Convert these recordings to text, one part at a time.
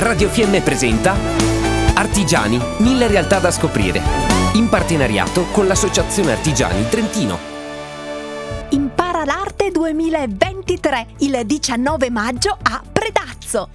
Radio Fiemme presenta Artigiani, 1000 realtà da scoprire, in partenariato con l'Associazione Artigiani Trentino. Impara l'Arte 2023, il 19 maggio a Predazzo.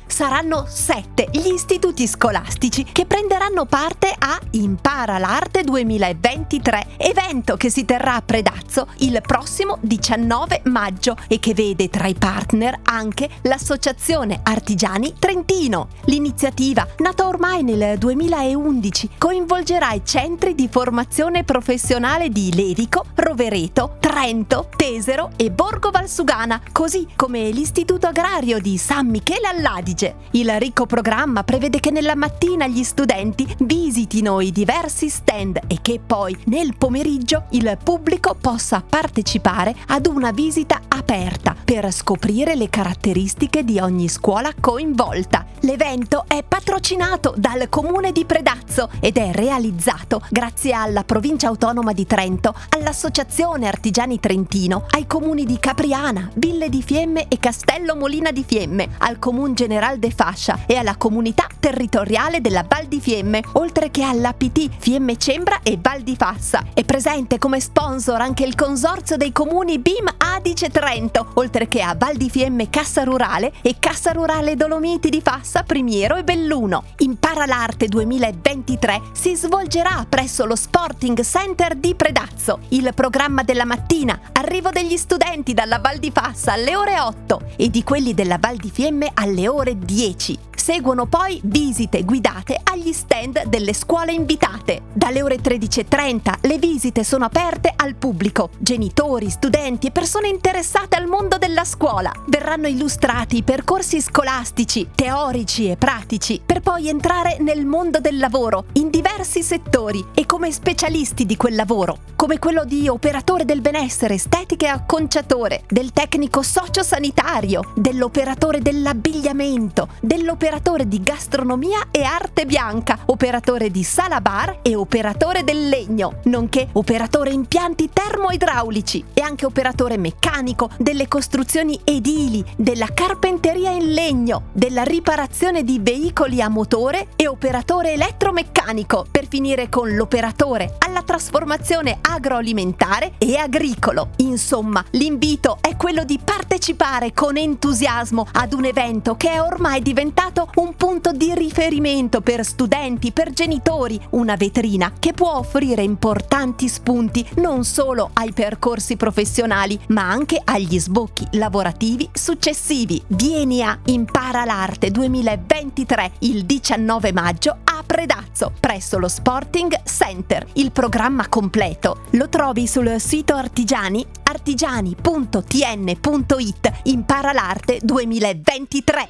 Saranno 7 gli istituti scolastici che prenderanno parte a Impara l'Arte 2023, evento che si terrà a Predazzo il prossimo 19 maggio e che vede tra i partner anche l'Associazione Artigiani Trentino. L'iniziativa, nata ormai nel 2011, coinvolgerà i centri di formazione professionale di Ledico, Rovereto, Trento, Tesero e Borgo Valsugana, così come l'Istituto Agrario di San Michele all'Adige. Il ricco programma prevede che nella mattina gli studenti visitino i diversi stand e che poi nel pomeriggio il pubblico possa partecipare ad una visita aperta per scoprire le caratteristiche di ogni scuola coinvolta. L'evento è patrocinato dal Comune di Predazzo ed è realizzato grazie alla Provincia Autonoma di Trento, all'Associazione Artigiani Trentino, ai comuni di Capriana, Ville di Fiemme e Castello Molina di Fiemme, al Comun General de Fascia e alla Comunità Territoriale della Val di Fiemme, oltre che all'APT Fiemme Cembra e Val di Fassa. È presente come sponsor anche il Consorzio dei Comuni BIM Adige Trento, oltre che a Val di Fiemme Cassa Rurale e Cassa Rurale Dolomiti di Fassa, Primiero e Belluno. Impara l'Arte 2023 si svolgerà presso lo Sporting Center di Predazzo. Il programma della mattina: arrivo degli studenti dalla Val di Fassa alle ore 8 e di quelli della Val di Fiemme alle ore 10. Seguono poi visite guidate agli stand delle scuole invitate. Dalle ore 13:30 le visite sono aperte al pubblico. Genitori, studenti e persone interessate al mondo della scuola verranno illustrati i percorsi scolastici, teorici e pratici, per poi entrare nel mondo del lavoro in diversi settori e come specialisti di quel lavoro, come quello di operatore del benessere, estetica e acconciatore, del tecnico socio-sanitario, dell'operatore dell'abbigliamento, dell'operatore di gastronomia e arte bianca, operatore di sala bar e operatore del legno, nonché operatore impianti termoidraulici e anche operatore meccanico delle costruzioni edili, della carpenteria in legno, della riparazione di veicoli a motore e operatore elettromeccanico, per finire con l'operatore alla trasformazione agroalimentare e agricolo. Insomma, l'invito è quello di partecipare con entusiasmo ad un evento che è ormai diventato un punto di riferimento per studenti, per genitori, una vetrina che può offrire importanti spunti non solo ai percorsi professionali, ma anche agli sbocchi lavorativi successivi. Vieni a Impara l'Arte 2023 il 19 maggio a Predazzo, presso lo Sporting Center. Il programma completo lo trovi sul sito artigiani.tn.it. Impara l'Arte 2023.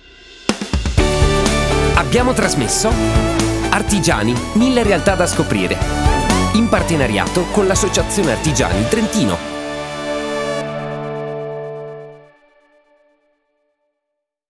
Abbiamo trasmesso Artigiani, 1000 realtà da scoprire, in partenariato con l'Associazione Artigiani Trentino.